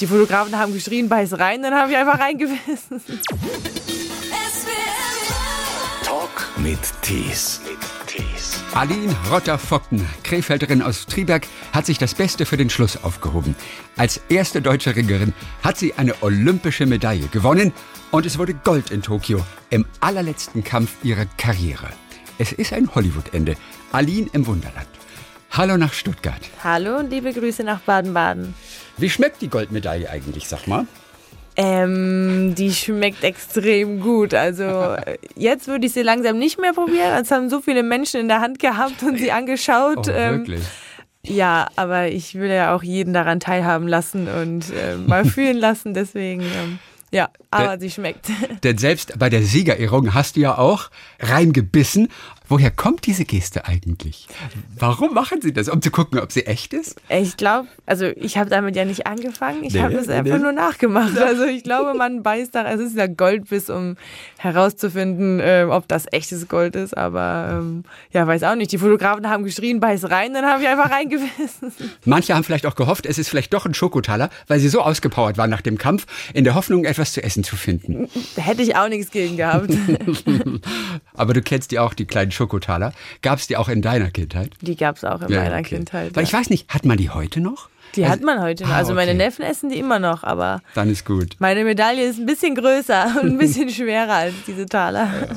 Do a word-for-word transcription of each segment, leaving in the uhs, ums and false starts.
Die Fotografen haben geschrien, beiß rein, dann habe ich einfach reingewissen. Talk mit Thies. Aline Rotter-Focken, Krefelderin aus Triberg, hat sich das Beste für den Schluss aufgehoben. Als erste deutsche Ringerin hat sie eine olympische Medaille gewonnen und es wurde Gold in Tokio im allerletzten Kampf ihrer Karriere. Es ist ein Hollywood-Ende. Aline im Wunderland. Hallo nach Stuttgart. Hallo und liebe Grüße nach Baden-Baden. Wie schmeckt die Goldmedaille eigentlich, sag mal? Ähm, die schmeckt extrem gut. Also jetzt würde ich sie langsam nicht mehr probieren. Es haben so viele Menschen in der Hand gehabt und sie angeschaut. Oh, wirklich? Ähm, ja, aber ich will ja auch jeden daran teilhaben lassen und äh, mal fühlen lassen. Deswegen, ähm, ja, aber denn, sie schmeckt. Denn selbst bei der Siegerehrung hast du ja auch reingebissen. Woher kommt diese Geste eigentlich? Warum machen sie das? Um zu gucken, ob sie echt ist? Ich glaube, also ich habe damit ja nicht angefangen. Ich nee, habe es nee. einfach nur nachgemacht. Also ich glaube, man beißt da, also es ist ja Goldbiss, um herauszufinden, ähm, ob das echtes Gold ist. Aber ähm, ja, weiß auch nicht. Die Fotografen haben geschrien, beiß rein, dann habe ich einfach reingewissen. Manche haben vielleicht auch gehofft, es ist vielleicht doch ein Schokotaler, weil sie so ausgepowert waren nach dem Kampf, in der Hoffnung, etwas zu essen zu finden. Hätte ich auch nichts gegen gehabt. Aber du kennst ja auch die kleinen Schokotaler. Schokotaler. Gab es die auch in deiner Kindheit? Die gab es auch in ja, meiner okay. Kindheit. Weil ja. ich weiß nicht, hat man die heute noch? Die also, hat man heute noch. Ah, also meine okay. Neffen essen die immer noch, aber dann ist gut. Meine Medaille ist ein bisschen größer und ein bisschen schwerer als diese Taler. Ja.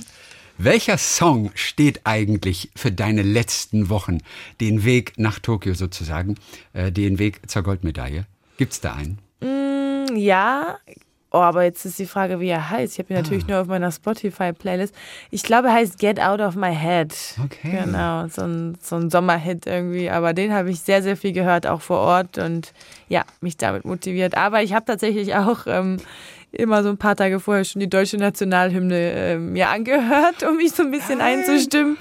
Welcher Song steht eigentlich für deine letzten Wochen? Den Weg nach Tokio sozusagen, äh, den Weg zur Goldmedaille. Gibt's da einen? Mm, ja, Oh, aber jetzt ist die Frage, wie er heißt. Ich habe ihn ah. natürlich nur auf meiner Spotify-Playlist. Ich glaube, er heißt Get Out of My Head. Okay. Genau, so ein, so ein Sommerhit irgendwie. Aber den habe ich sehr, sehr viel gehört, auch vor Ort. Und ja, mich damit motiviert. Aber ich habe tatsächlich auch ähm, immer so ein paar Tage vorher schon die deutsche Nationalhymne äh, mir angehört, um mich so ein bisschen Nein. einzustimmen.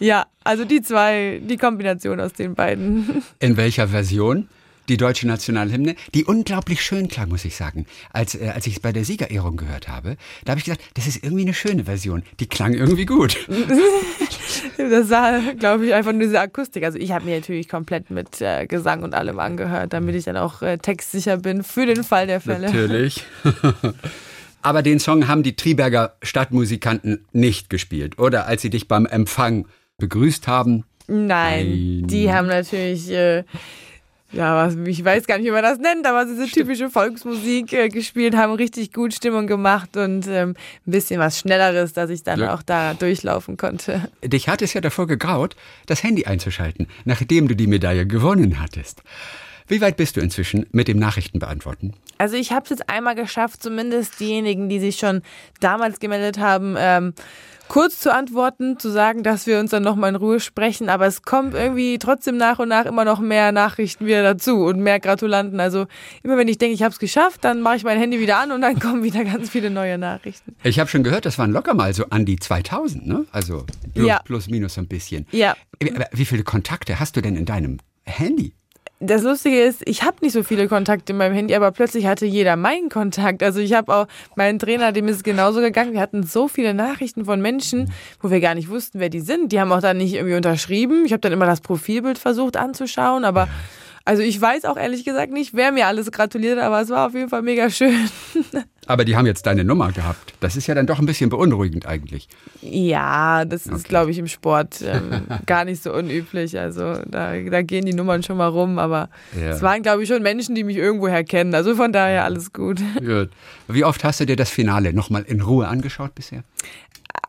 Ja, also die zwei, die Kombination aus den beiden. In welcher Version? Die deutsche Nationalhymne, die unglaublich schön klang, muss ich sagen. Als, äh, als ich es bei der Siegerehrung gehört habe, da habe ich gedacht, das ist irgendwie eine schöne Version. Die klang irgendwie gut. Das war, glaube ich, einfach nur diese Akustik. Also ich habe mir natürlich komplett mit äh, Gesang und allem angehört, damit ich dann auch äh, textsicher bin für den Fall der Fälle. Natürlich. Aber den Song haben die Triberger Stadtmusikanten nicht gespielt, oder? Als sie dich beim Empfang begrüßt haben? Nein, Nein. die haben natürlich... Äh, Ja, ich weiß gar nicht, wie man das nennt, aber diese typische Volksmusik äh, gespielt, haben richtig gut Stimmung gemacht und ähm, ein bisschen was Schnelleres, dass ich dann ja. auch da durchlaufen konnte. Dich hat es ja davor gegraut, das Handy einzuschalten, nachdem du die Medaille gewonnen hattest. Wie weit bist du inzwischen mit dem Nachrichtenbeantworten? Also ich habe es jetzt einmal geschafft, zumindest diejenigen, die sich schon damals gemeldet haben, ähm, kurz zu antworten, zu sagen, dass wir uns dann nochmal in Ruhe sprechen. Aber es kommt irgendwie trotzdem nach und nach immer noch mehr Nachrichten wieder dazu und mehr Gratulanten. Also immer wenn ich denke, ich habe es geschafft, dann mache ich mein Handy wieder an und dann kommen wieder ganz viele neue Nachrichten. Ich habe schon gehört, das waren locker mal so an die zweitausend, ne? Also plus, ja. plus minus so ein bisschen. Ja. Aber wie viele Kontakte hast du denn in deinem Handy? Das Lustige ist, ich habe nicht so viele Kontakte in meinem Handy, aber plötzlich hatte jeder meinen Kontakt. Also ich habe auch meinen Trainer, dem ist es genauso gegangen. Wir hatten so viele Nachrichten von Menschen, wo wir gar nicht wussten, wer die sind. Die haben auch dann nicht irgendwie unterschrieben. Ich habe dann immer das Profilbild versucht anzuschauen, aber also ich weiß auch ehrlich gesagt nicht, wer mir alles gratuliert, aber es war auf jeden Fall mega schön. Aber die haben jetzt deine Nummer gehabt. Das ist ja dann doch ein bisschen beunruhigend eigentlich. Ja, das okay. ist, glaube ich, im Sport ähm, gar nicht so unüblich. Also da, da gehen die Nummern schon mal rum. Aber ja. es waren, glaube ich, schon Menschen, die mich irgendwoher kennen. Also von daher alles gut. gut. Wie oft hast du dir das Finale nochmal in Ruhe angeschaut bisher?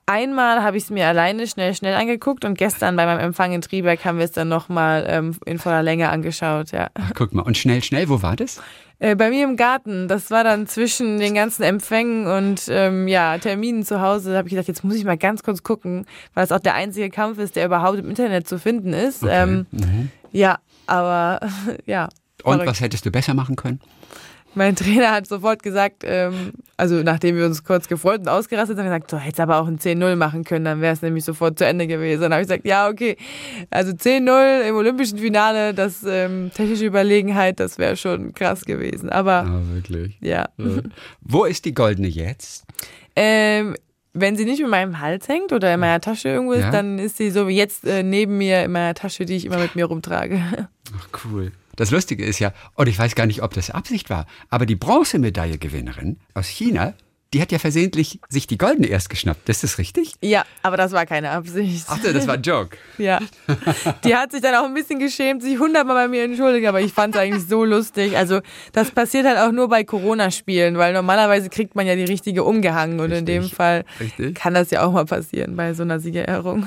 Einmal habe ich es mir alleine schnell, schnell angeguckt und gestern bei meinem Empfang in Triberg haben wir es dann nochmal ähm, in voller Länge angeschaut, ja. Ach, guck mal, und schnell, schnell, wo war das? Äh, bei mir im Garten, das war dann zwischen den ganzen Empfängen und ähm, ja, Terminen zu Hause, habe ich gedacht, jetzt muss ich mal ganz kurz gucken, weil es auch der einzige Kampf ist, der überhaupt im Internet zu finden ist. Okay. Ähm, mhm. Ja, aber ja. Und verrückt. Was hättest du besser machen können? Mein Trainer hat sofort gesagt, ähm, also nachdem wir uns kurz gefreut und ausgerastet haben, gesagt, so, hättest aber auch ein zehn null machen können, dann wäre es nämlich sofort zu Ende gewesen. Dann habe ich gesagt, ja, okay, also zehn null im olympischen Finale, das ähm, technische Überlegenheit, das wäre schon krass gewesen. Aber ah, wirklich? Ja. ja. Wo ist die Goldene jetzt? Ähm, wenn sie nicht mit meinem Hals hängt oder in meiner Tasche irgendwo ist, ja? dann ist sie so wie jetzt äh, neben mir in meiner Tasche, die ich immer mit mir rumtrage. Ach, cool. Das Lustige ist ja, und ich weiß gar nicht, ob das Absicht war, aber die Bronzemedaille-Gewinnerin aus China, die hat ja versehentlich sich die goldene erst geschnappt. Ist das richtig? Ja, aber das war keine Absicht. Ach so, das war ein Joke. Ja. Die hat sich dann auch ein bisschen geschämt, sich hundertmal bei mir entschuldigt, aber ich fand es eigentlich so lustig. Also das passiert halt auch nur bei Corona-Spielen, weil normalerweise kriegt man ja die richtige umgehangen. Und richtig. In dem Fall richtig. Kann das ja auch mal passieren bei so einer Siegerehrung.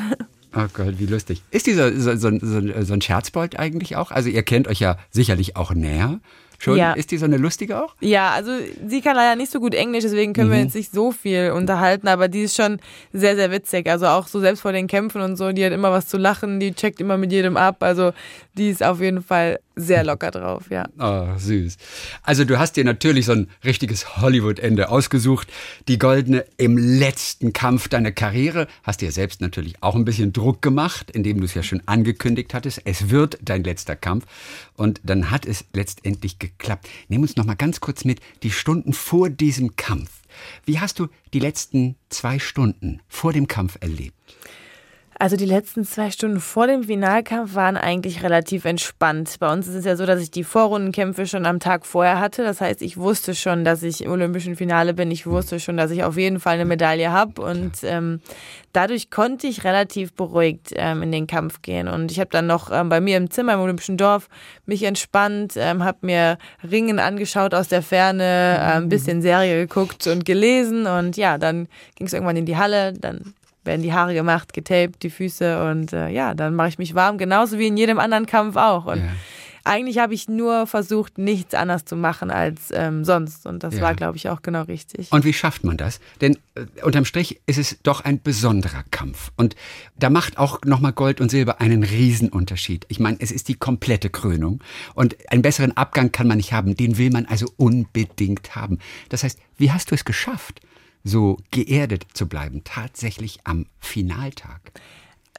Oh Gott, wie lustig. Ist dieser so, so, so, so ein Scherzbold eigentlich auch? Also ihr kennt euch ja sicherlich auch näher. Schon? Ja. Ist die so eine lustige auch? Ja, also sie kann leider nicht so gut Englisch, deswegen können mhm. wir jetzt nicht so viel unterhalten, aber die ist schon sehr, sehr witzig. Also auch so selbst vor den Kämpfen und so, die hat immer was zu lachen, die checkt immer mit jedem ab. Also die ist auf jeden Fall sehr locker drauf, ja. Oh, süß. Also du hast dir natürlich so ein richtiges Hollywood-Ende ausgesucht. Die Goldene im letzten Kampf deiner Karriere. Hast dir selbst natürlich auch ein bisschen Druck gemacht, indem du es ja schon angekündigt hattest. Es wird dein letzter Kampf. Und dann hat es letztendlich geklappt. Nimm uns noch mal ganz kurz mit, die Stunden vor diesem Kampf. Wie hast du die letzten zwei Stunden vor dem Kampf erlebt? Also die letzten zwei Stunden vor dem Finalkampf waren eigentlich relativ entspannt. Bei uns ist es ja so, dass ich die Vorrundenkämpfe schon am Tag vorher hatte. Das heißt, ich wusste schon, dass ich im Olympischen Finale bin. Ich wusste schon, dass ich auf jeden Fall eine Medaille habe. Und ähm, dadurch konnte ich relativ beruhigt ähm, in den Kampf gehen. Und ich habe dann noch ähm, bei mir im Zimmer im Olympischen Dorf mich entspannt, ähm, habe mir Ringen angeschaut aus der Ferne, äh, ein bisschen Serie geguckt und gelesen. Und ja, dann ging es irgendwann in die Halle, dann werden die Haare gemacht, getaped, die Füße und äh, ja, dann mache ich mich warm, genauso wie in jedem anderen Kampf auch. Und ja. Eigentlich habe ich nur versucht, nichts anders zu machen als ähm, sonst und das ja. war, glaube ich, auch genau richtig. Und wie schafft man das? Denn äh, unterm Strich ist es doch ein besonderer Kampf und da macht auch nochmal Gold und Silber einen Riesenunterschied. Ich meine, es ist die komplette Krönung und einen besseren Abgang kann man nicht haben, den will man also unbedingt haben. Das heißt, wie hast du es geschafft, so geerdet zu bleiben, tatsächlich am Finaltag?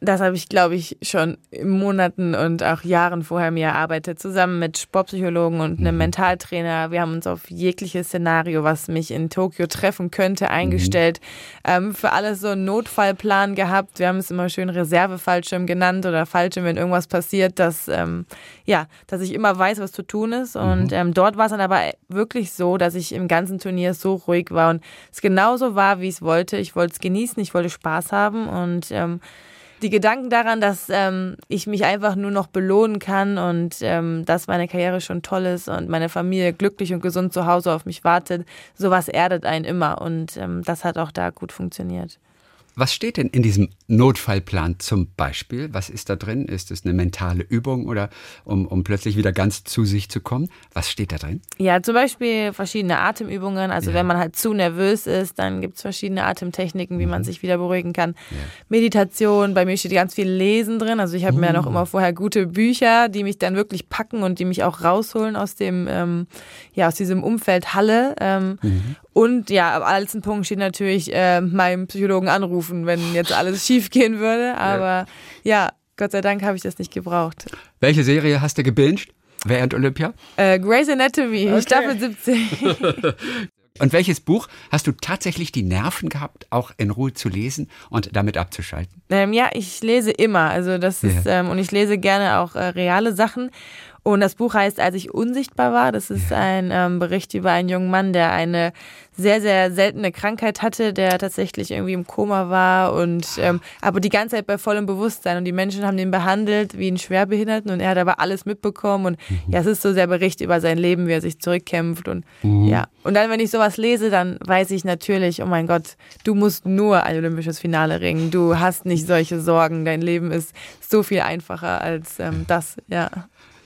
Das habe ich, glaube ich, schon in Monaten und auch Jahren vorher mir erarbeitet, zusammen mit Sportpsychologen und einem mhm. Mentaltrainer. Wir haben uns auf jegliches Szenario, was mich in Tokio treffen könnte, eingestellt. Mhm. Ähm, für alles so einen Notfallplan gehabt. Wir haben es immer schön Reservefallschirm genannt oder Fallschirm, wenn irgendwas passiert, dass, ähm, ja, dass ich immer weiß, was zu tun ist. Und mhm. ähm, dort war es dann aber wirklich so, dass ich im ganzen Turnier so ruhig war und es genauso war, wie ich es wollte. Ich wollte es genießen, ich wollte Spaß haben und ähm, die Gedanken daran, dass ähm, ich mich einfach nur noch belohnen kann und ähm, dass meine Karriere schon toll ist und meine Familie glücklich und gesund zu Hause auf mich wartet, sowas erdet einen immer und ähm, das hat auch da gut funktioniert. Was steht denn in diesem Notfallplan zum Beispiel? Was ist da drin? Ist es eine mentale Übung oder um, um plötzlich wieder ganz zu sich zu kommen? Was steht da drin? Ja, zum Beispiel verschiedene Atemübungen. Also ja. wenn man halt zu nervös ist, dann gibt es verschiedene Atemtechniken, wie mhm. man sich wieder beruhigen kann. Ja. Meditation, bei mir steht ganz viel Lesen drin. Also ich habe uh. mir noch immer vorher gute Bücher, die mich dann wirklich packen und die mich auch rausholen aus dem, ähm, ja, aus diesem Umfeld Halle. Ähm, mhm. Und ja, am allerletzten Punkt steht natürlich äh, meinem Psychologen anrufen, wenn jetzt alles schief gehen würde. Aber ja, ja Gott sei Dank habe ich das nicht gebraucht. Welche Serie hast du gebinged während Olympia? Äh, Grey's Anatomy, okay. Staffel siebzehn. Und welches Buch hast du tatsächlich die Nerven gehabt, auch in Ruhe zu lesen und damit abzuschalten? Ähm, ja, ich lese immer. Also das ja. ist ähm, und ich lese gerne auch äh, reale Sachen. Und das Buch heißt, Als ich unsichtbar war. Das ist ein ähm, Bericht über einen jungen Mann, der eine sehr, sehr seltene Krankheit hatte, der tatsächlich irgendwie im Koma war und ähm, aber die ganze Zeit bei vollem Bewusstsein. Und die Menschen haben den behandelt wie einen Schwerbehinderten und er hat aber alles mitbekommen. Und mhm. ja, es ist so sehr Bericht über sein Leben, wie er sich zurückkämpft. Und mhm. ja, und dann, wenn ich sowas lese, dann weiß ich natürlich, oh mein Gott, du musst nur ein olympisches Finale ringen. Du hast nicht solche Sorgen. Dein Leben ist so viel einfacher als ähm, das, ja.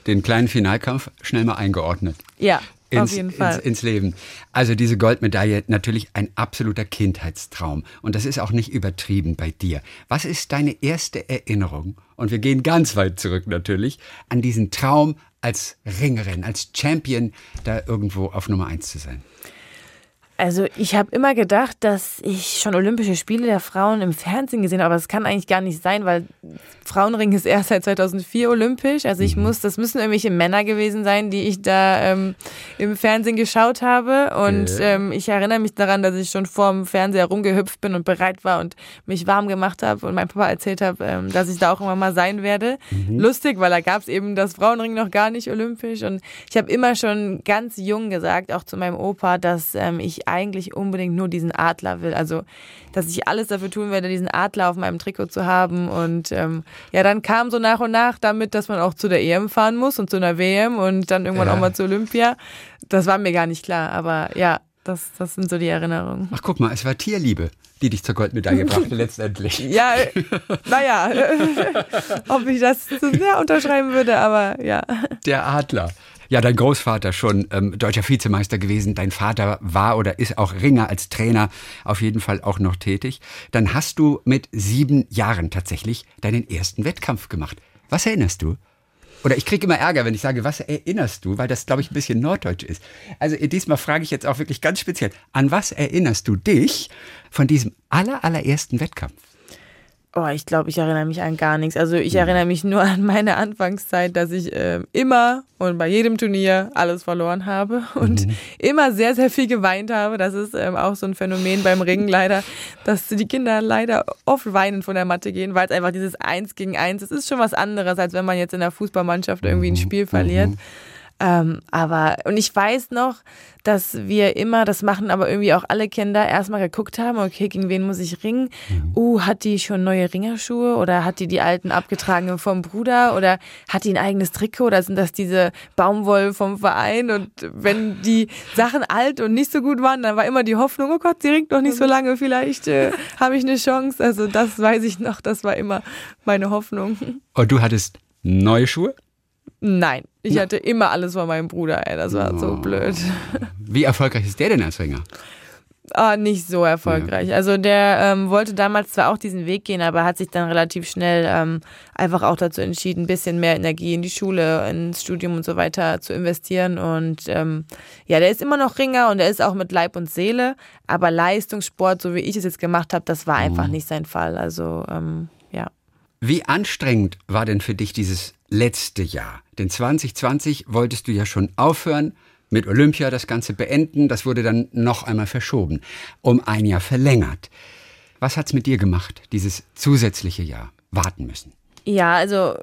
Den kleinen Finalkampf schnell mal eingeordnet. Ja, ins, auf jeden Fall. Ins, ins Leben. Also diese Goldmedaille, natürlich ein absoluter Kindheitstraum. Und das ist auch nicht übertrieben bei dir. Was ist deine erste Erinnerung? Und wir gehen ganz weit zurück natürlich, an diesen Traum als Ringerin, als Champion, da irgendwo auf Nummer eins zu sein. Also ich habe immer gedacht, dass ich schon Olympische Spiele der Frauen im Fernsehen gesehen habe, aber das kann eigentlich gar nicht sein, weil Frauenring ist erst seit zweitausendvier olympisch. Also ich muss, das müssen irgendwelche Männer gewesen sein, die ich da ähm, im Fernsehen geschaut habe. Und ähm, ich erinnere mich daran, dass ich schon vorm Fernseher rumgehüpft bin und bereit war und mich warm gemacht habe und meinem Papa erzählt habe, ähm, dass ich da auch immer mal sein werde. Mhm. Lustig, weil da gab es eben das Frauenring noch gar nicht olympisch. Und ich habe immer schon ganz jung gesagt, auch zu meinem Opa, dass ähm, ich eigentlich unbedingt nur diesen Adler will. Also, dass ich alles dafür tun werde, diesen Adler auf meinem Trikot zu haben. Und ähm, ja, dann kam so nach und nach damit, dass man auch zu der E M fahren muss und zu einer W M und dann irgendwann ja. auch mal zu Olympia. Das war mir gar nicht klar, aber ja, das, das sind so die Erinnerungen. Ach, guck mal, es war Tierliebe, die dich zur Goldmedaille brachte letztendlich. Ja, naja, ob ich das zu sehr unterschreiben würde, aber ja. Der Adler. Ja, dein Großvater schon ähm, deutscher Vizemeister gewesen. Dein Vater war oder ist auch Ringer, als Trainer auf jeden Fall auch noch tätig. Dann hast du mit sieben Jahren tatsächlich deinen ersten Wettkampf gemacht. Was erinnerst du? Oder ich kriege immer Ärger, wenn ich sage, was erinnerst du? Weil das, glaube ich, ein bisschen norddeutsch ist. Also diesmal frage ich jetzt auch wirklich ganz speziell, an was erinnerst du dich von diesem aller, allerersten Wettkampf? Oh, ich glaube, ich erinnere mich an gar nichts. Also ich erinnere mich nur an meine Anfangszeit, dass ich äh, immer und bei jedem Turnier alles verloren habe und mhm. immer sehr, sehr viel geweint habe. Das ist ähm, auch so ein Phänomen beim Ringen leider, dass die Kinder leider oft weinend von der Matte gehen, weil es einfach dieses Eins gegen Eins, es ist schon was anderes, als wenn man jetzt in der Fußballmannschaft irgendwie ein Spiel verliert. Mhm. Ähm, aber, und ich weiß noch, dass wir immer, das machen aber irgendwie auch alle Kinder, erstmal geguckt haben, okay, gegen wen muss ich ringen? Uh, hat die schon neue Ringerschuhe oder hat die die alten abgetragenen vom Bruder oder hat die ein eigenes Trikot oder sind das diese Baumwolle vom Verein? Und wenn die Sachen alt und nicht so gut waren, dann war immer die Hoffnung, oh Gott, sie ringt noch nicht so lange, vielleicht äh, habe ich eine Chance. Also das weiß ich noch, das war immer meine Hoffnung. Und du hattest neue Schuhe? Nein, ich hatte immer alles von meinem Bruder, ey, das war oh. so blöd. Wie erfolgreich ist der denn als Ringer? Ah, nicht so erfolgreich. Ja. Also der ähm, wollte damals zwar auch diesen Weg gehen, aber hat sich dann relativ schnell ähm, einfach auch dazu entschieden, ein bisschen mehr Energie in die Schule, ins Studium und so weiter zu investieren. Und ähm, ja, der ist immer noch Ringer und er ist auch mit Leib und Seele, aber Leistungssport, so wie ich es jetzt gemacht habe, das war einfach oh. nicht sein Fall. Also ähm, ja. Wie anstrengend war denn für dich dieses letzte Jahr? Denn zwanzig zwanzig wolltest du ja schon aufhören, mit Olympia das Ganze beenden. Das wurde dann noch einmal verschoben, um ein Jahr verlängert. Was hat's mit dir gemacht, dieses zusätzliche Jahr warten müssen? Ja, also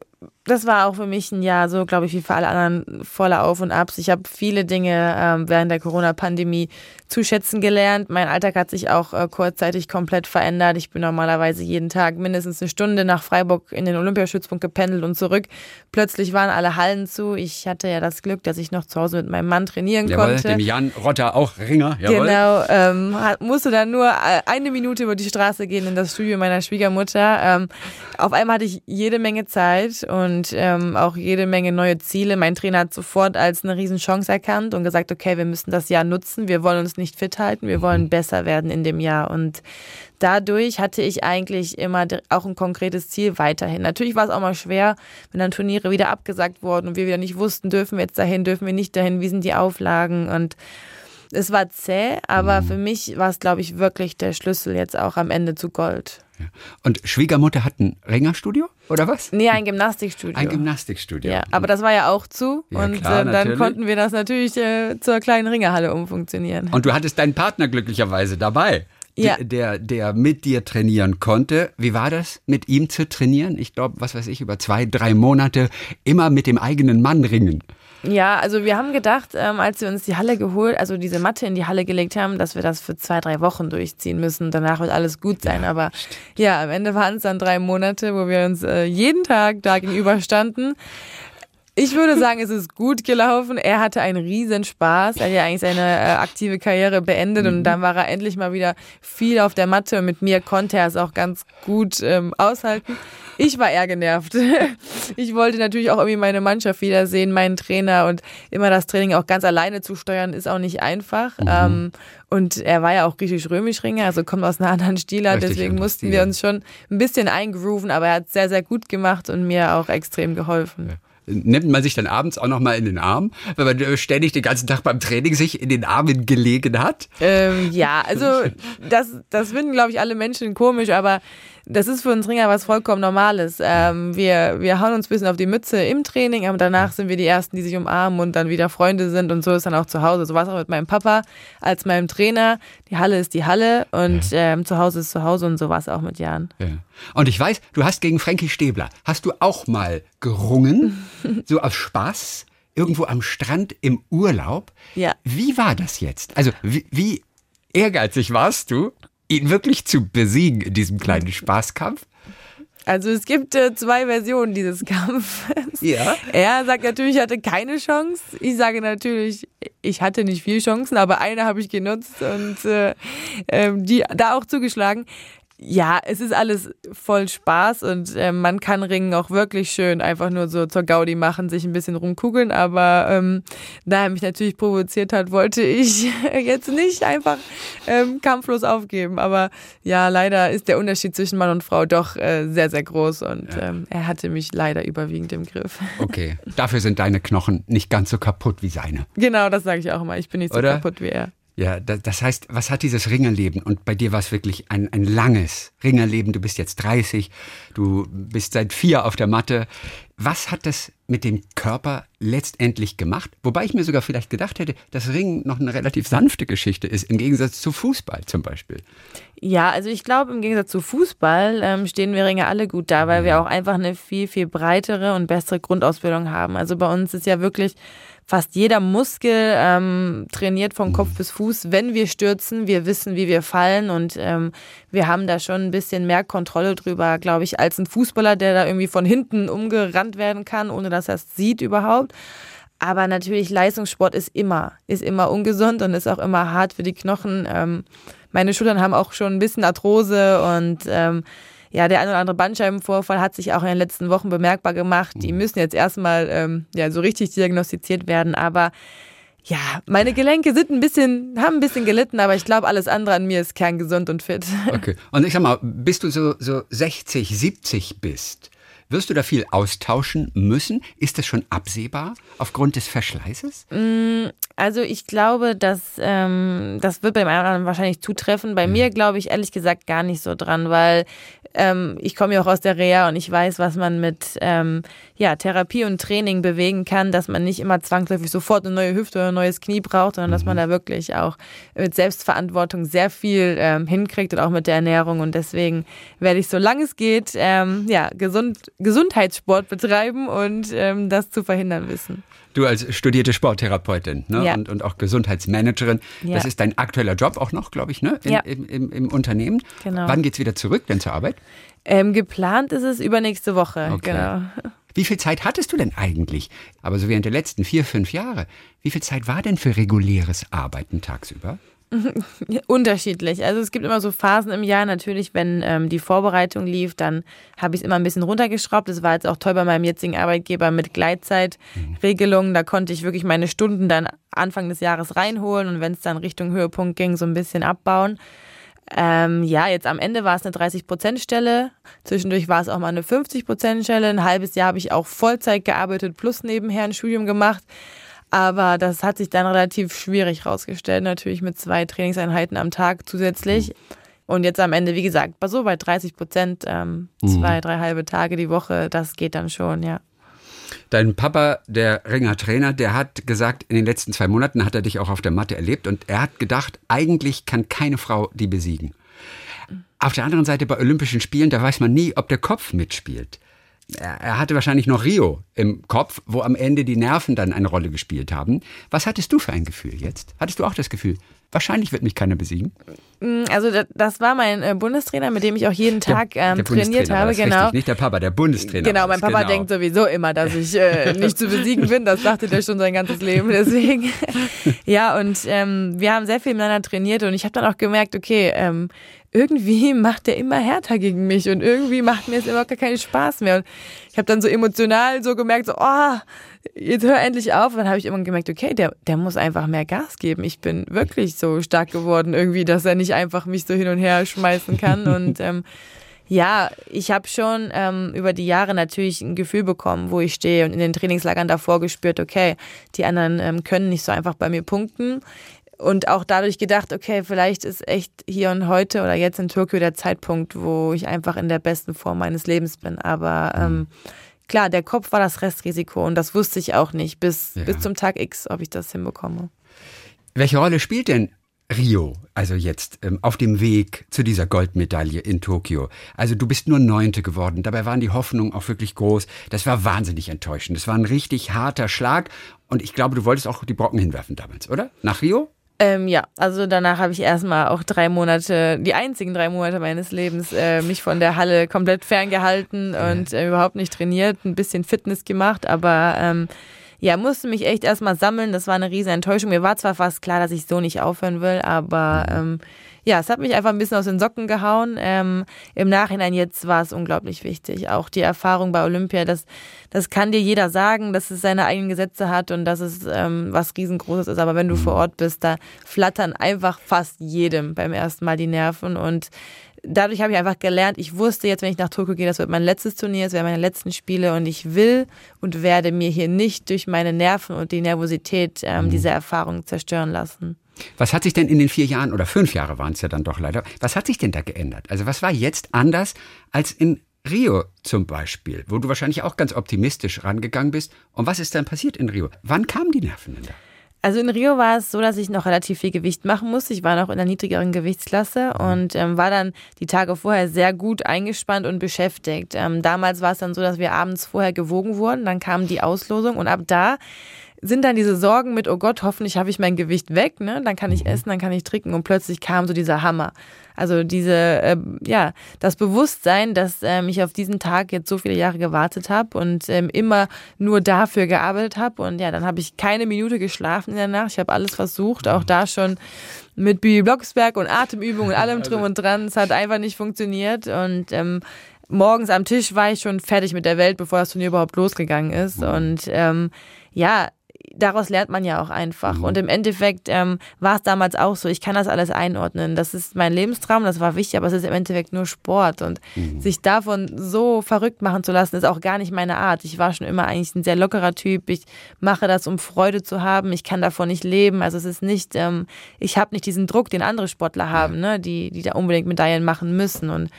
das war auch für mich ein Jahr, so glaube ich, wie für alle anderen, voller Auf und Abs. Ich habe viele Dinge ähm, während der Corona-Pandemie zu schätzen gelernt. Mein Alltag hat sich auch äh, kurzzeitig komplett verändert. Ich bin normalerweise jeden Tag mindestens eine Stunde nach Freiburg in den Olympiastützpunkt gependelt und zurück. Plötzlich waren alle Hallen zu. Ich hatte ja das Glück, dass ich noch zu Hause mit meinem Mann trainieren jawohl, konnte. Dem Jan Rotter, auch Ringer. Jawohl. Genau, ähm, musste dann nur eine Minute über die Straße gehen in das Studio meiner Schwiegermutter. Ähm, auf einmal hatte ich jede Menge Zeit und ähm, auch jede Menge neue Ziele. Mein Trainer hat sofort als eine Riesenchance erkannt und gesagt, okay, wir müssen das Jahr nutzen. Wir wollen uns nicht fit halten, wir wollen besser werden in dem Jahr und dadurch hatte ich eigentlich immer auch ein konkretes Ziel weiterhin. Natürlich war es auch mal schwer, wenn dann Turniere wieder abgesagt wurden und wir wieder nicht wussten, dürfen wir jetzt dahin, dürfen wir nicht dahin, wie sind die Auflagen und es war zäh, aber für mich war es, glaube ich, wirklich der Schlüssel jetzt auch am Ende zu Gold. Ja. Und Schwiegermutter hat ein Ringerstudio oder was? Nee, ein Gymnastikstudio. Ein Gymnastikstudio. Ja, aber das war ja auch zu ja, und klar, äh, dann natürlich. Konnten wir das natürlich äh, zur kleinen Ringerhalle umfunktionieren. Und du hattest deinen Partner glücklicherweise dabei, ja. die, der, der mit dir trainieren konnte. Wie war das, mit ihm zu trainieren? Ich glaube, was weiß ich, über zwei, drei Monate immer mit dem eigenen Mann ringen. Ja, also wir haben gedacht, ähm, als wir uns die Halle geholt, also diese Matte in die Halle gelegt haben, dass wir das für zwei, drei Wochen durchziehen müssen. Danach wird alles gut sein. Ja, aber ja, am Ende waren es dann drei Monate, wo wir uns äh, jeden Tag da gegenüberstanden. Ich würde sagen, es ist gut gelaufen. Er hatte einen riesen Spaß. Er hat ja eigentlich seine äh, aktive Karriere beendet mhm. und dann war er endlich mal wieder viel auf der Matte und mit mir konnte er es auch ganz gut ähm, aushalten. Ich war eher genervt. Ich wollte natürlich auch irgendwie meine Mannschaft wiedersehen, meinen Trainer und immer das Training auch ganz alleine zu steuern, ist auch nicht einfach. Mhm. Ähm, und er war ja auch griechisch-römisch-Ringer, also kommt aus einer anderen Stilart, deswegen mussten wir uns schon ein bisschen eingrooven, aber er hat es sehr, sehr gut gemacht und mir auch extrem geholfen. Ja. nimmt man sich dann abends auch nochmal in den Arm, weil man ständig den ganzen Tag beim Training sich in den Armen gelegen hat? Ähm, ja, also das, das finden, glaube ich, alle Menschen komisch, aber das ist für uns Ringer was vollkommen Normales. Ähm, wir, wir hauen uns ein bisschen auf die Mütze im Training, aber danach sind wir die Ersten, die sich umarmen und dann wieder Freunde sind, und so ist dann auch zu Hause. So war es auch mit meinem Papa als meinem Trainer. Die Halle ist die Halle und ja. ähm, zu Hause ist zu Hause, und so war es auch mit Jan. Ja. Und ich weiß, du hast gegen Frankie Stäbler, hast du auch mal gerungen, so aus Spaß, irgendwo am Strand im Urlaub. Ja. Wie war das jetzt? Also wie, wie ehrgeizig warst du, ihn wirklich zu besiegen in diesem kleinen Spaßkampf? Also es gibt äh, zwei Versionen dieses Kampfes. Ja. Er sagt natürlich, ich hatte keine Chance. Ich sage natürlich, ich hatte nicht viele Chancen, aber eine habe ich genutzt und äh, äh, die da auch zugeschlagen. Ja, es ist alles voll Spaß und äh, man kann Ringen auch wirklich schön einfach nur so zur Gaudi machen, sich ein bisschen rumkugeln, aber ähm, da er mich natürlich provoziert hat, wollte ich jetzt nicht einfach ähm, kampflos aufgeben, aber ja, leider ist der Unterschied zwischen Mann und Frau doch äh, sehr, sehr groß und ja. ähm, er hatte mich leider überwiegend im Griff. Okay, dafür sind deine Knochen nicht ganz so kaputt wie seine. Genau, das sage ich auch immer, ich bin nicht so Oder? kaputt wie er. Ja, das heißt, was hat dieses Ringerleben? Und bei dir war es wirklich ein, ein langes Ringerleben. Du bist jetzt dreißig, du bist seit vier auf der Matte. Was hat das mit dem Körper letztendlich gemacht? Wobei ich mir sogar vielleicht gedacht hätte, dass Ringen noch eine relativ sanfte Geschichte ist, im Gegensatz zu Fußball zum Beispiel. Ja, also ich glaube, im Gegensatz zu Fußball ähm, stehen wir Ringer alle gut da, weil wir auch einfach eine viel, viel breitere und bessere Grundausbildung haben. Also bei uns ist ja wirklich fast jeder Muskel ähm, trainiert von Kopf bis Fuß. Wenn wir stürzen, wir wissen, wie wir fallen, und ähm, wir haben da schon ein bisschen mehr Kontrolle drüber, glaube ich, als ein Fußballer, der da irgendwie von hinten umgerannt werden kann, ohne dass er es sieht überhaupt. Aber natürlich, Leistungssport ist immer, ist immer ungesund und ist auch immer hart für die Knochen. Ähm, meine Schultern haben auch schon ein bisschen Arthrose und ähm, ja, der ein oder andere Bandscheibenvorfall hat sich auch in den letzten Wochen bemerkbar gemacht. Die müssen jetzt erstmal ähm, ja, so richtig diagnostiziert werden. Aber ja, meine Gelenke sind ein bisschen, haben ein bisschen gelitten, aber ich glaube, alles andere an mir ist kerngesund und fit. Okay. Und ich sag mal, bis du so, so sechzig, siebzig bist, wirst du da viel austauschen müssen? Ist das schon absehbar aufgrund des Verschleißes? Also ich glaube, dass ähm, das wird bei dem einen oder anderen wahrscheinlich zutreffen. Bei mhm. mir glaube ich ehrlich gesagt gar nicht so dran, weil ähm, ich komme ja auch aus der Reha und ich weiß, was man mit ähm, ja, Therapie und Training bewegen kann, dass man nicht immer zwangsläufig sofort eine neue Hüfte oder ein neues Knie braucht, sondern mhm. dass man da wirklich auch mit Selbstverantwortung sehr viel ähm, hinkriegt und auch mit der Ernährung. Und deswegen werde ich, solange es geht, ähm, ja, gesund Gesundheitssport betreiben und ähm, das zu verhindern wissen. Du als studierte Sporttherapeutin, ne? Ja. und, und auch Gesundheitsmanagerin, ja. Das ist dein aktueller Job auch noch, glaube ich, ne? In, ja. im, im, im Unternehmen. Genau. Wann geht's wieder zurück denn zur Arbeit? Ähm, geplant ist es übernächste Woche, okay. Genau. Wie viel Zeit hattest du denn eigentlich? Aber so während der letzten vier, fünf Jahre, wie viel Zeit war denn für reguläres Arbeiten tagsüber? Unterschiedlich. Also es gibt immer so Phasen im Jahr. Natürlich, wenn ähm, die Vorbereitung lief, dann habe ich es immer ein bisschen runtergeschraubt. Das war jetzt auch toll bei meinem jetzigen Arbeitgeber mit Gleitzeitregelungen. Da konnte ich wirklich meine Stunden dann Anfang des Jahres reinholen und wenn es dann Richtung Höhepunkt ging, so ein bisschen abbauen. Ähm, ja, jetzt am Ende war es eine dreißig Prozent Stelle, zwischendurch war es auch mal eine fünfzig Prozent Stelle. Ein halbes Jahr habe ich auch Vollzeit gearbeitet plus nebenher ein Studium gemacht. Aber das hat sich dann relativ schwierig rausgestellt, natürlich mit zwei Trainingseinheiten am Tag zusätzlich. Und jetzt am Ende, wie gesagt, so bei dreißig Prozent, ähm, mhm. zwei, drei halbe Tage die Woche, das geht dann schon, ja. Dein Papa, der Ringer-Trainer, der hat gesagt, in den letzten zwei Monaten hat er dich auch auf der Matte erlebt und er hat gedacht, eigentlich kann keine Frau die besiegen. Auf der anderen Seite bei Olympischen Spielen, da weiß man nie, ob der Kopf mitspielt. Er hatte wahrscheinlich noch Rio im Kopf, wo am Ende die Nerven dann eine Rolle gespielt haben. Was hattest du für ein Gefühl jetzt? Hattest du auch das Gefühl, wahrscheinlich wird mich keiner besiegen? Also das war mein Bundestrainer, mit dem ich auch jeden Tag der, der ähm, trainiert habe. Genau. Richtig, nicht der Papa, der Bundestrainer. Genau, mein Papa genau. denkt sowieso immer, dass ich äh, nicht zu besiegen bin. Das dachte der schon sein ganzes Leben. Deswegen, ja, und ähm, wir haben sehr viel miteinander trainiert und ich habe dann auch gemerkt, okay, ähm, irgendwie macht der immer härter gegen mich und irgendwie macht mir es immer gar keinen Spaß mehr. Und ich habe dann so emotional so gemerkt, so, oh, jetzt hör endlich auf. Und dann habe ich immer gemerkt, okay, der, der muss einfach mehr Gas geben. Ich bin wirklich so stark geworden irgendwie, dass er nicht einfach mich so hin und her schmeißen kann. Und ähm, Ja, ich habe schon ähm, über die Jahre natürlich ein Gefühl bekommen, wo ich stehe, und in den Trainingslagern davor gespürt, okay, die anderen ähm, können nicht so einfach bei mir punkten. Und auch dadurch gedacht, okay, vielleicht ist echt hier und heute oder jetzt in Tokio der Zeitpunkt, wo ich einfach in der besten Form meines Lebens bin. Aber ähm, klar, der Kopf war das Restrisiko und das wusste ich auch nicht bis, ja. bis zum Tag X, ob ich das hinbekomme. Welche Rolle spielt denn Rio, also jetzt ähm, auf dem Weg zu dieser Goldmedaille in Tokio? Also du bist nur Neunte geworden, dabei waren die Hoffnungen auch wirklich groß. Das war wahnsinnig enttäuschend, das war ein richtig harter Schlag und ich glaube, du wolltest auch die Brocken hinwerfen damals, oder? Nach Rio? Ähm, ja, also danach habe ich erstmal auch drei Monate, die einzigen drei Monate meines Lebens, äh, mich von der Halle komplett ferngehalten und äh, überhaupt nicht trainiert, ein bisschen Fitness gemacht, aber ähm, ja, musste mich echt erstmal sammeln, das war eine riesen Enttäuschung. Mir war zwar fast klar, dass ich so nicht aufhören will, aber ähm, ja, es hat mich einfach ein bisschen aus den Socken gehauen. Ähm, im Nachhinein jetzt war es unglaublich wichtig, auch die Erfahrung bei Olympia, das, das kann dir jeder sagen, dass es seine eigenen Gesetze hat und dass es ähm, was Riesengroßes ist, aber wenn du vor Ort bist, da flattern einfach fast jedem beim ersten Mal die Nerven und dadurch habe ich einfach gelernt, ich wusste jetzt, wenn ich nach Turku gehe, das wird mein letztes Turnier, das werden meine letzten Spiele und ich will und werde mir hier nicht durch meine Nerven und die Nervosität ähm, mhm. diese Erfahrung zerstören lassen. Was hat sich denn in den vier Jahren oder fünf Jahre waren es ja dann doch leider, was hat sich denn da geändert? Also was war jetzt anders als in Rio zum Beispiel, wo du wahrscheinlich auch ganz optimistisch rangegangen bist? Und was ist dann passiert in Rio? Wann kamen die Nerven denn da? Also in Rio war es so, dass ich noch relativ viel Gewicht machen musste. Ich war noch in einer niedrigeren Gewichtsklasse und ähm, war dann die Tage vorher sehr gut eingespannt und beschäftigt. Ähm, damals war es dann so, dass wir abends vorher gewogen wurden, dann kam die Auslosung und ab da sind dann diese Sorgen mit, oh Gott, hoffentlich habe ich mein Gewicht weg, ne? Dann kann ich essen, dann kann ich trinken und plötzlich kam so dieser Hammer. Also diese, äh, ja, das Bewusstsein, dass ähm, ich auf diesen Tag jetzt so viele Jahre gewartet habe und ähm, immer nur dafür gearbeitet habe. Und ja, dann habe ich keine Minute geschlafen in der Nacht. Ich habe alles versucht, auch da schon mit Bibi Blocksberg und Atemübungen und allem drum und dran. Es hat einfach nicht funktioniert. Und ähm, morgens am Tisch war ich schon fertig mit der Welt, bevor das Turnier überhaupt losgegangen ist. Und ähm, ja, daraus lernt man ja auch einfach. Und im Endeffekt ähm, war es damals auch so, ich kann das alles einordnen. Das ist mein Lebenstraum, das war wichtig, aber es ist im Endeffekt nur Sport. Und mhm. sich davon so verrückt machen zu lassen, ist auch gar nicht meine Art. Ich war schon immer eigentlich ein sehr lockerer Typ. Ich mache das, um Freude zu haben. Ich kann davon nicht leben. Also es ist nicht, ähm, ich habe nicht diesen Druck, den andere Sportler haben, ne? die, die da unbedingt Medaillen machen müssen. Und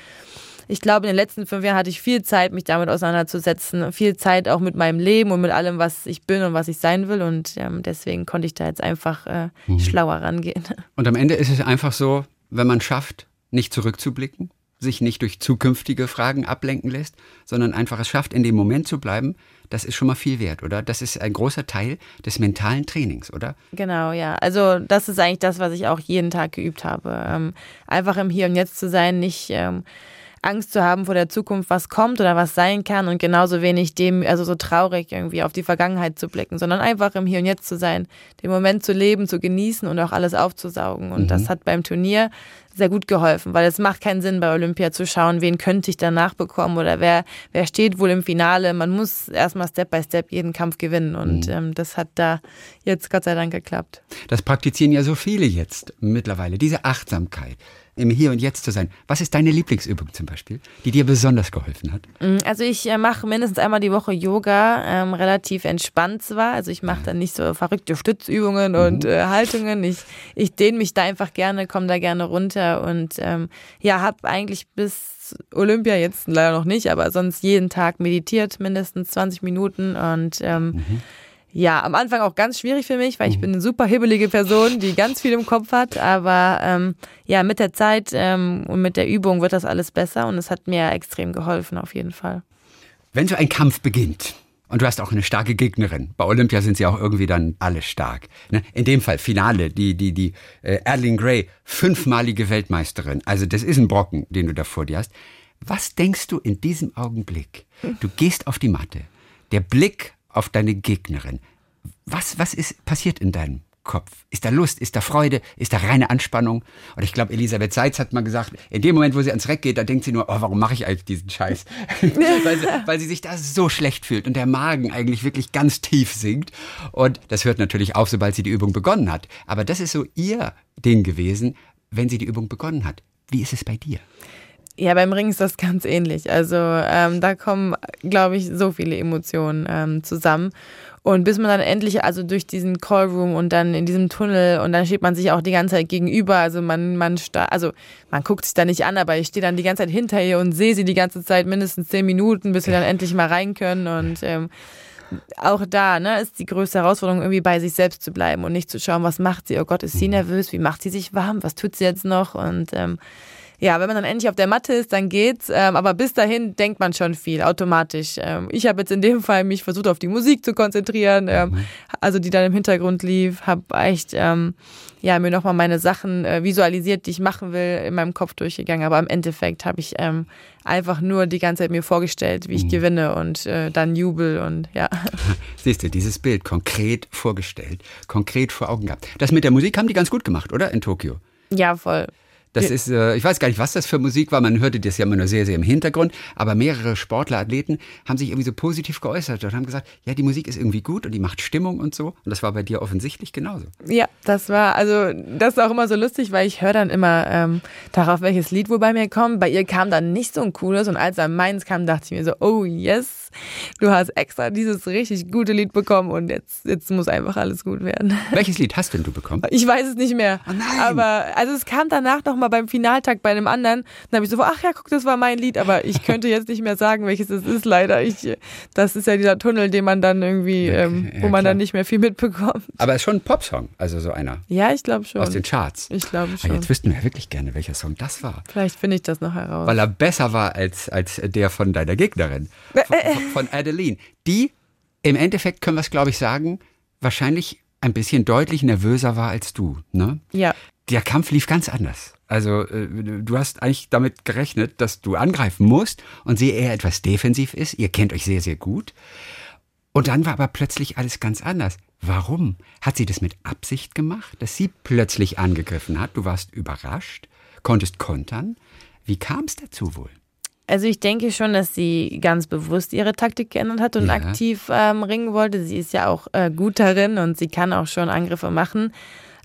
ich glaube, in den letzten fünf Jahren hatte ich viel Zeit, mich damit auseinanderzusetzen, viel Zeit auch mit meinem Leben und mit allem, was ich bin und was ich sein will und ähm, deswegen konnte ich da jetzt einfach äh, mhm. schlauer rangehen. Und am Ende ist es einfach so, wenn man schafft, nicht zurückzublicken, sich nicht durch zukünftige Fragen ablenken lässt, sondern einfach es schafft, in dem Moment zu bleiben, das ist schon mal viel wert, oder? Das ist ein großer Teil des mentalen Trainings, oder? Genau, ja. Also das ist eigentlich das, was ich auch jeden Tag geübt habe. Ähm, einfach im Hier und Jetzt zu sein, nicht ähm, Angst zu haben vor der Zukunft, was kommt oder was sein kann und genauso wenig dem, also so traurig irgendwie auf die Vergangenheit zu blicken, sondern einfach im Hier und Jetzt zu sein, den Moment zu leben, zu genießen und auch alles aufzusaugen. Und mhm. das hat beim Turnier sehr gut geholfen, weil es macht keinen Sinn, bei Olympia zu schauen, wen könnte ich danach bekommen oder wer, wer steht wohl im Finale. Man muss erstmal Step by Step jeden Kampf gewinnen und mhm. ähm, das hat da jetzt Gott sei Dank geklappt. Das praktizieren ja so viele jetzt mittlerweile, diese Achtsamkeit. Im Hier und Jetzt zu sein. Was ist deine Lieblingsübung zum Beispiel, die dir besonders geholfen hat? Also ich mache mindestens einmal die Woche Yoga, ähm, relativ entspannt zwar. Also ich mache dann nicht so verrückte Stützübungen und äh, Haltungen. Ich, ich dehne mich da einfach gerne, komme da gerne runter und ähm, ja, habe eigentlich bis Olympia jetzt leider noch nicht, aber sonst jeden Tag meditiert, mindestens zwanzig Minuten und ähm, mhm. ja, am Anfang auch ganz schwierig für mich, weil ich bin eine super hibbelige Person, die ganz viel im Kopf hat, aber ähm, ja, mit der Zeit ähm, und mit der Übung wird das alles besser und es hat mir extrem geholfen auf jeden Fall. Wenn so ein Kampf beginnt und du hast auch eine starke Gegnerin, bei Olympia sind sie auch irgendwie dann alle stark, ne? In dem Fall Finale, die, die, die äh, Erling Grey, fünfmalige Weltmeisterin, also das ist ein Brocken, den du da vor dir hast. Was denkst du in diesem Augenblick? Du gehst auf die Matte, der Blick auf deine Gegnerin. Was, was ist passiert in deinem Kopf? Ist da Lust? Ist da Freude? Ist da reine Anspannung? Und ich glaube, Elisabeth Seitz hat mal gesagt, in dem Moment, wo sie ans Reck geht, da denkt sie nur, oh, warum mache ich eigentlich diesen Scheiß? weil, sie, weil sie sich da so schlecht fühlt und der Magen eigentlich wirklich ganz tief sinkt. Und das hört natürlich auf, sobald sie die Übung begonnen hat. Aber das ist so ihr Ding gewesen, wenn sie die Übung begonnen hat. Wie ist es bei dir? Ja, beim Ringen ist das ganz ähnlich. Also ähm, da kommen, glaube ich, so viele Emotionen ähm, zusammen. Und bis man dann endlich, also durch diesen Callroom und dann in diesem Tunnel, und dann steht man sich auch die ganze Zeit gegenüber, also man man sta- also man guckt sich da nicht an, aber ich stehe dann die ganze Zeit hinter ihr und sehe sie die ganze Zeit mindestens zehn Minuten, bis wir dann endlich mal rein können. Und ähm, auch da, ne, ist die größte Herausforderung, irgendwie bei sich selbst zu bleiben und nicht zu schauen, was macht sie, oh Gott, ist sie nervös, wie macht sie sich warm, was tut sie jetzt noch? Und ähm, ja, wenn man dann endlich auf der Matte ist, dann geht's. Ähm, aber bis dahin denkt man schon viel, automatisch. Ähm, ich habe jetzt in dem Fall mich versucht, auf die Musik zu konzentrieren, ähm, also die dann im Hintergrund lief. Habe echt ähm, ja, mir nochmal meine Sachen äh, visualisiert, die ich machen will, in meinem Kopf durchgegangen. Aber im Endeffekt habe ich ähm, einfach nur die ganze Zeit mir vorgestellt, wie ich mhm. gewinne und äh, dann jubel und ja. Siehst du, dieses Bild konkret vorgestellt, konkret vor Augen gehabt. Das mit der Musik haben die ganz gut gemacht, oder? In Tokio. Ja, voll. Das ist, ich weiß gar nicht, was das für Musik war, man hörte das ja immer nur sehr, sehr im Hintergrund, aber mehrere Sportler, Athleten haben sich irgendwie so positiv geäußert und haben gesagt, ja, die Musik ist irgendwie gut und die macht Stimmung und so, und das war bei dir offensichtlich genauso. Ja, das war, also das ist auch immer so lustig, weil ich höre dann immer ähm, darauf, welches Lied wohl bei mir kommt, bei ihr kam dann nicht so ein cooles, und als dann meins kam, dachte ich mir so, oh yes, du hast extra dieses richtig gute Lied bekommen und jetzt, jetzt muss einfach alles gut werden. Welches Lied hast denn du bekommen? Ich weiß es nicht mehr, oh nein. aber also es kam danach nochmal beim Finaltag bei einem anderen, dann habe ich so, ach ja, guck, das war mein Lied, aber ich könnte jetzt nicht mehr sagen, welches es ist, leider. Ich, das ist ja dieser Tunnel, den man dann irgendwie, okay, ähm, wo ja, man klar. dann nicht mehr viel mitbekommt. Aber es ist schon ein Popsong, also so einer. Ja, ich glaube schon. Aus den Charts. Ich glaube schon. Aber jetzt wüssten wir wirklich gerne, welcher Song das war. Vielleicht finde ich das noch heraus. Weil er besser war als, als der von deiner Gegnerin, von, von Adeline. Die, im Endeffekt können wir es, glaube ich, sagen, wahrscheinlich ein bisschen deutlich nervöser war als du, ne? Ja. Der Kampf lief ganz anders. Also du hast eigentlich damit gerechnet, dass du angreifen musst und sie eher etwas defensiv ist. Ihr kennt euch sehr, sehr gut. Und dann war aber plötzlich alles ganz anders. Warum? Hat sie das mit Absicht gemacht, dass sie plötzlich angegriffen hat? Du warst überrascht, konntest kontern. Wie kam es dazu wohl? Also ich denke schon, dass sie ganz bewusst ihre Taktik geändert hat und ja. aktiv ähm, ringen wollte. Sie ist ja auch äh, gut darin und sie kann auch schon Angriffe machen.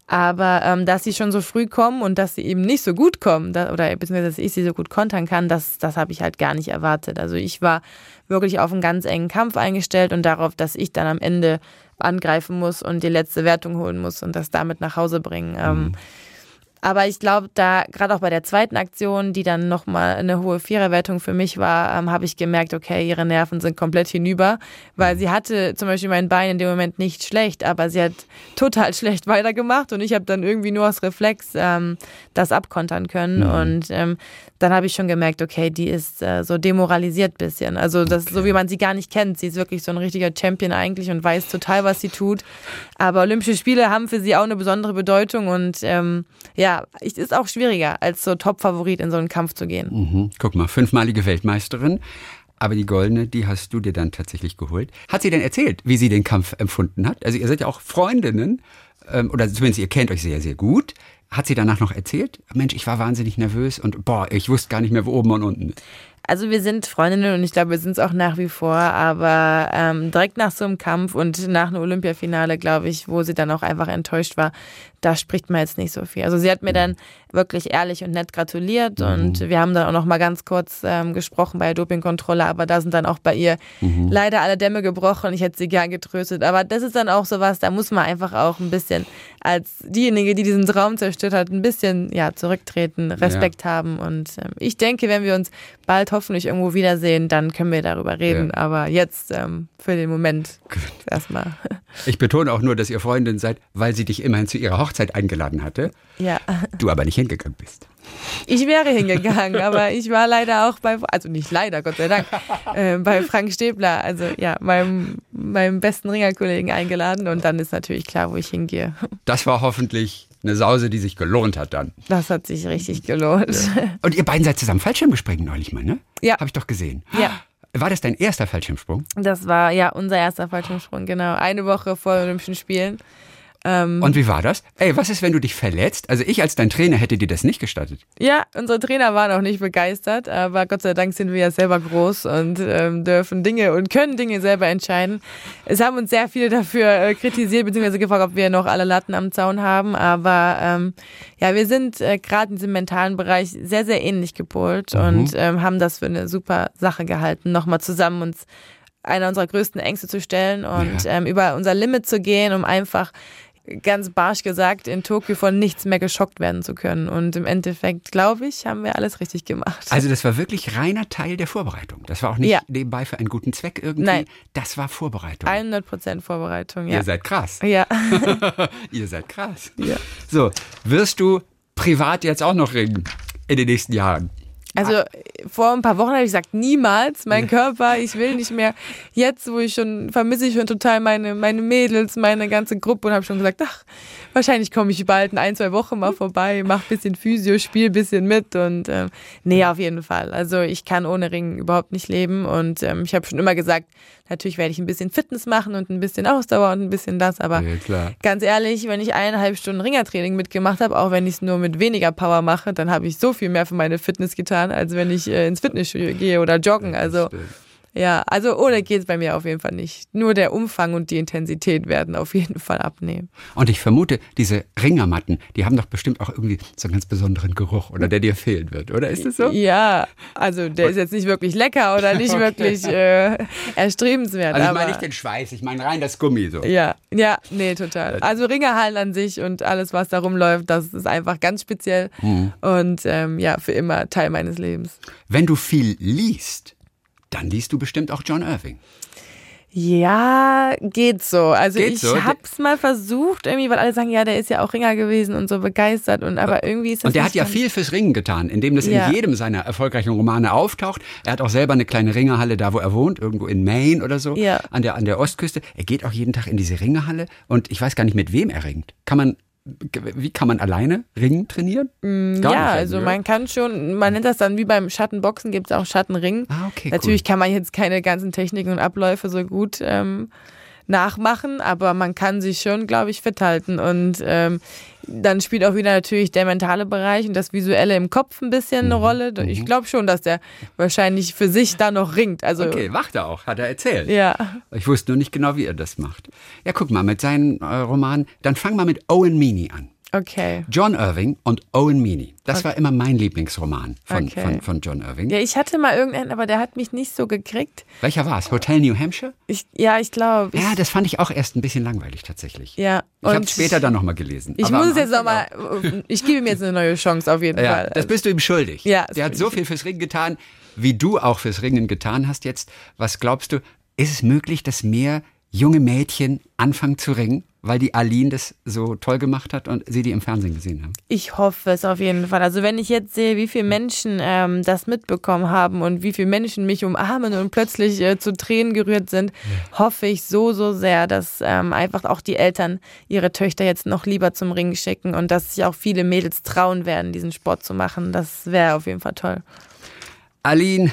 Aber ähm, dass sie schon so früh kommen und dass sie eben nicht so gut kommen, da, oder beziehungsweise dass ich sie so gut kontern kann, das, das habe ich halt gar nicht erwartet. Also ich war wirklich auf einen ganz engen Kampf eingestellt und darauf, dass ich dann am Ende angreifen muss und die letzte Wertung holen muss und das damit nach Hause bringen. Mhm. Ähm, aber ich glaube, da gerade auch bei der zweiten Aktion, die dann nochmal eine hohe Viererwertung für mich war, ähm, habe ich gemerkt, okay, ihre Nerven sind komplett hinüber, weil sie hatte zum Beispiel mein Bein in dem Moment nicht schlecht, aber sie hat total schlecht weitergemacht und ich habe dann irgendwie nur aus Reflex ähm, das abkontern können. Ja. Und ähm, dann habe ich schon gemerkt, okay, die ist äh, so demoralisiert ein bisschen. Also das okay. so, wie man sie gar nicht kennt. Sie ist wirklich so ein richtiger Champion eigentlich und weiß total, was sie tut. Aber Olympische Spiele haben für sie auch eine besondere Bedeutung und ähm, ja, Ja, es ist auch schwieriger, als so Top-Favorit in so einen Kampf zu gehen. Mhm. Guck mal, fünfmalige Weltmeisterin, aber die goldene, die hast du dir dann tatsächlich geholt. Hat sie denn erzählt, wie sie den Kampf empfunden hat? Also ihr seid ja auch Freundinnen, oder zumindest ihr kennt euch sehr, sehr gut. Hat sie danach noch erzählt? Mensch, ich war wahnsinnig nervös und boah, ich wusste gar nicht mehr, wo oben und unten ist. Also wir sind Freundinnen und ich glaube, wir sind es auch nach wie vor, aber ähm, direkt nach so einem Kampf und nach einem Olympiafinale, glaube ich, wo sie dann auch einfach enttäuscht war, da spricht man jetzt nicht so viel. Also sie hat mir dann wirklich ehrlich und nett gratuliert mhm. und wir haben dann auch noch mal ganz kurz ähm, gesprochen bei der Dopingkontrolle, aber da sind dann auch bei ihr mhm. leider alle Dämme gebrochen. Ich hätte sie gern getröstet, aber das ist dann auch sowas, da muss man einfach auch ein bisschen als diejenige, die diesen Traum zerstört hat, ein bisschen ja zurücktreten, Respekt ja. haben und ähm, ich denke, wenn wir uns bald hoffentlich irgendwo wiedersehen, dann können wir darüber reden. Ja. Aber jetzt ähm, für den Moment erstmal. Ich betone auch nur, dass ihr Freundin seid, weil sie dich immerhin zu ihrer Hochzeit eingeladen hatte. Ja. Du aber nicht hingegangen bist. Ich wäre hingegangen, aber ich war leider auch bei, also nicht leider, Gott sei Dank, äh, bei Frank Stäbler, also ja, meinem, meinem besten Ringerkollegen eingeladen und dann ist natürlich klar, wo ich hingehe. Das war hoffentlich eine Sause, die sich gelohnt hat dann. Das hat sich richtig gelohnt. Ja. Und ihr beiden seid zusammen Fallschirm gesprungen neulich mal, ne? Ja. Habe ich doch gesehen. Ja. War das dein erster Fallschirmsprung? Das war ja unser erster Fallschirmsprung, genau. Eine Woche vor Olympischen Spielen. Ähm, und wie war das? Ey, was ist, wenn du dich verletzt? Also ich als dein Trainer hätte dir das nicht gestattet. Ja, unsere Trainer waren auch nicht begeistert, aber Gott sei Dank sind wir ja selber groß und ähm, dürfen Dinge und können Dinge selber entscheiden. Es haben uns sehr viele dafür äh, kritisiert, beziehungsweise gefragt, ob wir noch alle Latten am Zaun haben, aber ähm, ja, wir sind äh, gerade in diesem mentalen Bereich sehr, sehr ähnlich gepolt, mhm, und ähm, haben das für eine super Sache gehalten, nochmal zusammen uns einer unserer größten Ängste zu stellen und ja. ähm, über unser Limit zu gehen, um einfach ganz barsch gesagt, in Tokio von nichts mehr geschockt werden zu können. Und im Endeffekt, glaube ich, haben wir alles richtig gemacht. Also das war wirklich reiner Teil der Vorbereitung. Das war auch nicht ja. nebenbei für einen guten Zweck irgendwie. Nein. Das war Vorbereitung. hundert Prozent Vorbereitung, ja. Ihr seid krass. Ja. Ihr seid krass. Ja. So, wirst du privat jetzt auch noch ringen in den nächsten Jahren? Also vor ein paar Wochen habe ich gesagt, niemals, mein Körper, ich will nicht mehr. Jetzt, wo ich schon, vermisse ich schon total meine, meine Mädels, meine ganze Gruppe und habe schon gesagt, ach, wahrscheinlich komme ich bald in ein, zwei Wochen mal vorbei, mach ein bisschen Physio, spiel ein bisschen mit und ähm, nee, auf jeden Fall. Also ich kann ohne Ringen überhaupt nicht leben und ähm, ich habe schon immer gesagt, natürlich werde ich ein bisschen Fitness machen und ein bisschen Ausdauer und ein bisschen das, aber ja, ganz ehrlich, wenn ich eineinhalb Stunden Ringertraining mitgemacht habe, auch wenn ich es nur mit weniger Power mache, dann habe ich so viel mehr für meine Fitness getan, als wenn ich äh, ins Fitnessstudio gehe oder joggen. Also ja, also ohne geht es bei mir auf jeden Fall nicht. Nur der Umfang und die Intensität werden auf jeden Fall abnehmen. Und ich vermute, diese Ringermatten, die haben doch bestimmt auch irgendwie so einen ganz besonderen Geruch, oder der dir fehlen wird, oder? Ist das so? Ja, also der ist jetzt nicht wirklich lecker oder nicht okay. wirklich äh, erstrebenswert. Also ich meine nicht den Schweiß, ich meine rein das Gummi so. Ja, ja, nee, total. Also Ringerhallen an sich und alles, was da rumläuft, das ist einfach ganz speziell hm. und ähm, ja, für immer Teil meines Lebens. Wenn du viel liest, dann liest du bestimmt auch John Irving. Ja, geht so. Also geht ich so. hab's mal versucht, irgendwie, weil alle sagen, ja, der ist ja auch Ringer gewesen und so begeistert und aber irgendwie ist das. Und der hat ja viel fürs Ringen getan, indem das ja. in jedem seiner erfolgreichen Romane auftaucht. Er hat auch selber eine kleine Ringerhalle da, wo er wohnt, irgendwo in Maine oder so, ja. an der an der Ostküste. Er geht auch jeden Tag in diese Ringerhalle und ich weiß gar nicht, mit wem er ringt. Kann man Wie kann man alleine Ringen trainieren? Gar ja, nicht, also ja. man kann schon, man nennt das dann wie beim Schattenboxen, gibt es auch Schattenringen. Ah, okay, Natürlich cool. kann man jetzt keine ganzen Techniken und Abläufe so gut ähm, nachmachen, aber man kann sich schon, glaube ich, fit halten. Und ähm, dann spielt auch wieder natürlich der mentale Bereich und das Visuelle im Kopf ein bisschen mhm. eine Rolle. Ich glaube schon, dass der wahrscheinlich für sich da noch ringt. Also, okay, macht er auch, hat er erzählt. Ja. Ich wusste nur nicht genau, wie er das macht. Ja, guck mal, mit seinen äh, Romanen, dann fang mal mit Owen Meany an. Okay. John Irving und Owen Meany. Das okay. war immer mein Lieblingsroman von, okay. von, von John Irving. Ja, ich hatte mal irgendeinen, aber der hat mich nicht so gekriegt. Welcher war es? Hotel New Hampshire? Ich, ja, ich glaube. Ja, das fand ich auch erst ein bisschen langweilig tatsächlich. Ja. Ich habe es später dann nochmal gelesen. Ich aber muss es jetzt nochmal, ich gebe ihm jetzt eine neue Chance auf jeden ja, Fall. Das bist du ihm schuldig. Ja, der hat so viel fürs Ringen getan, wie du auch fürs Ringen getan hast jetzt. Was glaubst du, ist es möglich, dass mehr junge Mädchen anfangen zu ringen? Weil die Aline das so toll gemacht hat und sie die im Fernsehen gesehen haben. Ich hoffe es auf jeden Fall. Also wenn ich jetzt sehe, wie viele Menschen ähm, das mitbekommen haben und wie viele Menschen mich umarmen und plötzlich äh, zu Tränen gerührt sind, ja. hoffe ich so, so sehr, dass ähm, einfach auch die Eltern ihre Töchter jetzt noch lieber zum Ringen schicken und dass sich auch viele Mädels trauen werden, diesen Sport zu machen. Das wäre auf jeden Fall toll. Aline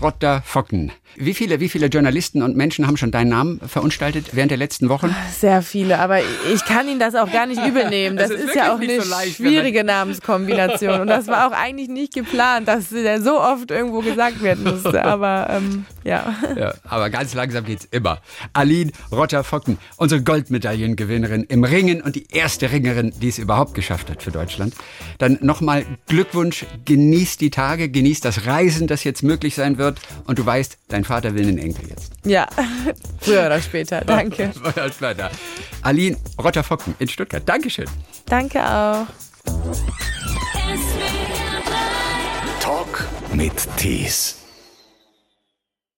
Rotter-Focken. Wie viele, wie viele Journalisten und Menschen haben schon deinen Namen verunstaltet während der letzten Wochen? Sehr viele, aber ich kann Ihnen das auch gar nicht übel nehmen. Das, das ist, ist ja auch eine so leicht, schwierige Namenskombination und das war auch eigentlich nicht geplant, dass der so oft irgendwo gesagt werden musste, aber ähm, ja. ja. Aber ganz langsam geht's immer. Aline Rotter-Focken, unsere Goldmedaillengewinnerin im Ringen und die erste Ringerin, die es überhaupt geschafft hat für Deutschland. Dann nochmal Glückwunsch, genieß die Tage, genieß das Reisen, das jetzt möglich sein wird und du weißt, dein Vater will einen Enkel jetzt. Ja, früher oder später. Danke. Aline Rotter-Focken in Stuttgart. Dankeschön. Danke auch. Talk mit Thies.